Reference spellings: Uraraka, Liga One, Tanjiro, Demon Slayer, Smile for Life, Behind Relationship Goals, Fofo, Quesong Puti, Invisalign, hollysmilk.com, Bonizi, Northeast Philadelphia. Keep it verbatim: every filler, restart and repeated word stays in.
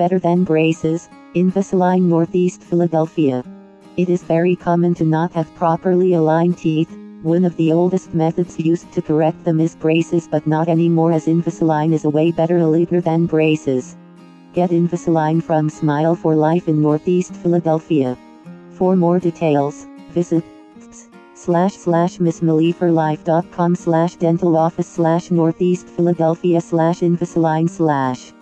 better than braces, Invisalign Northeast Philadelphia. It is very common to not have properly aligned teeth. One of the oldest methods used to correct them is braces, but not anymore, as Invisalign is a way better aligner than braces. Get Invisalign from Smile for Life in Northeast Philadelphia. For more details, visit slash slash missmillyforlife.com slash dental office slash northeast Philadelphia slash Invisalign slash